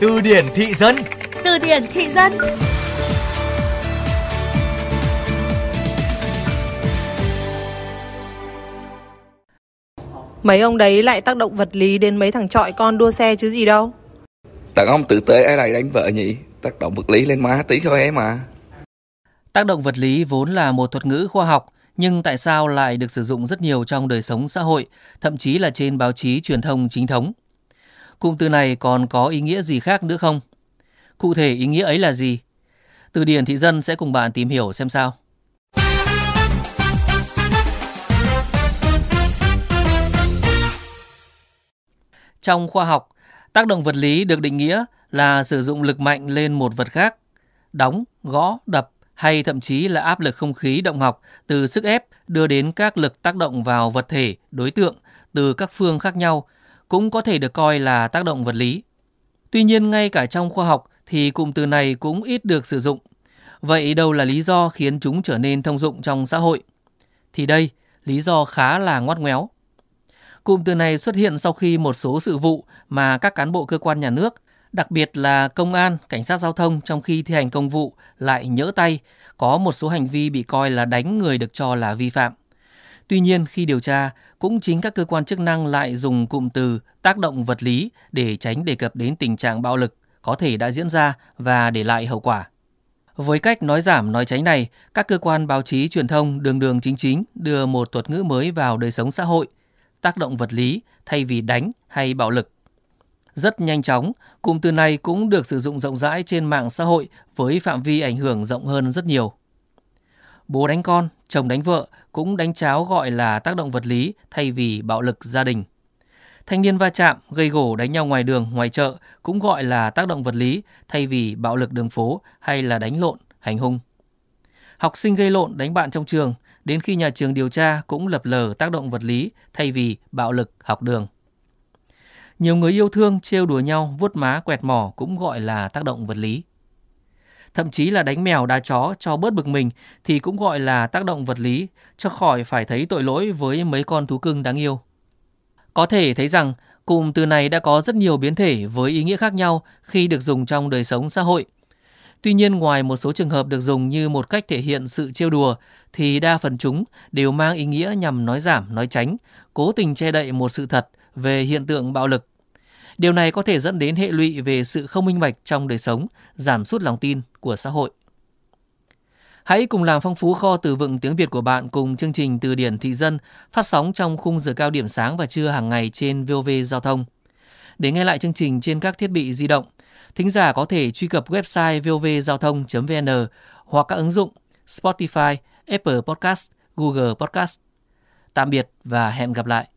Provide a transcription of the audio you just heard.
Từ điển thị dân. Từ điển thị dân. Mấy ông đấy lại tác động vật lý đến mấy thằng chọi con đua xe chứ gì đâu. Đàn ông tử tế ai lại đánh vợ nhỉ? Tác động vật lý lên má tí thôi em à. Tác động vật lý vốn là một thuật ngữ khoa học, nhưng tại sao lại được sử dụng rất nhiều trong đời sống xã hội, thậm chí là trên báo chí truyền thông chính thống? Cụm từ này còn có ý nghĩa gì khác nữa không? Cụ thể ý nghĩa ấy là gì? Từ điển thị dân sẽ cùng bạn tìm hiểu xem sao. Trong khoa học, tác động vật lý được định nghĩa là sử dụng lực mạnh lên một vật khác, đóng, gõ, đập hay thậm chí là áp lực không khí động học từ sức ép đưa đến các lực tác động vào vật thể, đối tượng từ các phương khác nhau cũng có thể được coi là tác động vật lý. Tuy nhiên ngay cả trong khoa học thì cụm từ này cũng ít được sử dụng. Vậy đâu là lý do khiến chúng trở nên thông dụng trong xã hội? Thì đây, lý do khá là ngoắt ngoéo. Cụm từ này xuất hiện sau khi một số sự vụ mà các cán bộ cơ quan nhà nước, đặc biệt là công an, cảnh sát giao thông trong khi thi hành công vụ lại nhỡ tay, có một số hành vi bị coi là đánh người được cho là vi phạm. Tuy nhiên khi điều tra, cũng chính các cơ quan chức năng lại dùng cụm từ tác động vật lý để tránh đề cập đến tình trạng bạo lực có thể đã diễn ra và để lại hậu quả. Với cách nói giảm nói tránh này, các cơ quan báo chí truyền thông đường chính đưa một thuật ngữ mới vào đời sống xã hội, tác động vật lý thay vì đánh hay bạo lực. Rất nhanh chóng, cụm từ này cũng được sử dụng rộng rãi trên mạng xã hội với phạm vi ảnh hưởng rộng hơn rất nhiều. Bố đánh con, chồng đánh vợ cũng đánh cháu gọi là tác động vật lý thay vì bạo lực gia đình. Thanh niên va chạm, gây gổ đánh nhau ngoài đường, ngoài chợ cũng gọi là tác động vật lý thay vì bạo lực đường phố hay là đánh lộn, hành hung. Học sinh gây lộn đánh bạn trong trường, đến khi nhà trường điều tra cũng lập lờ tác động vật lý thay vì bạo lực học đường. Nhiều người yêu thương trêu đùa nhau, vuốt má, quẹt mỏ cũng gọi là tác động vật lý. Thậm chí là đánh mèo đá chó cho bớt bực mình thì cũng gọi là tác động vật lý, cho khỏi phải thấy tội lỗi với mấy con thú cưng đáng yêu. Có thể thấy rằng cụm từ này đã có rất nhiều biến thể với ý nghĩa khác nhau khi được dùng trong đời sống xã hội. Tuy nhiên ngoài một số trường hợp được dùng như một cách thể hiện sự trêu đùa thì đa phần chúng đều mang ý nghĩa nhằm nói giảm, nói tránh, cố tình che đậy một sự thật về hiện tượng bạo lực. Điều này có thể dẫn đến hệ lụy về sự không minh bạch trong đời sống, giảm sút lòng tin của xã hội. Hãy cùng làm phong phú kho từ vựng tiếng Việt của bạn cùng chương trình Từ điển thị dân phát sóng trong khung giờ cao điểm sáng và trưa hàng ngày trên VOV Giao thông. Để nghe lại chương trình trên các thiết bị di động, thính giả có thể truy cập website vovgiaothong.vn hoặc các ứng dụng Spotify, Apple Podcast, Google Podcast. Tạm biệt và hẹn gặp lại!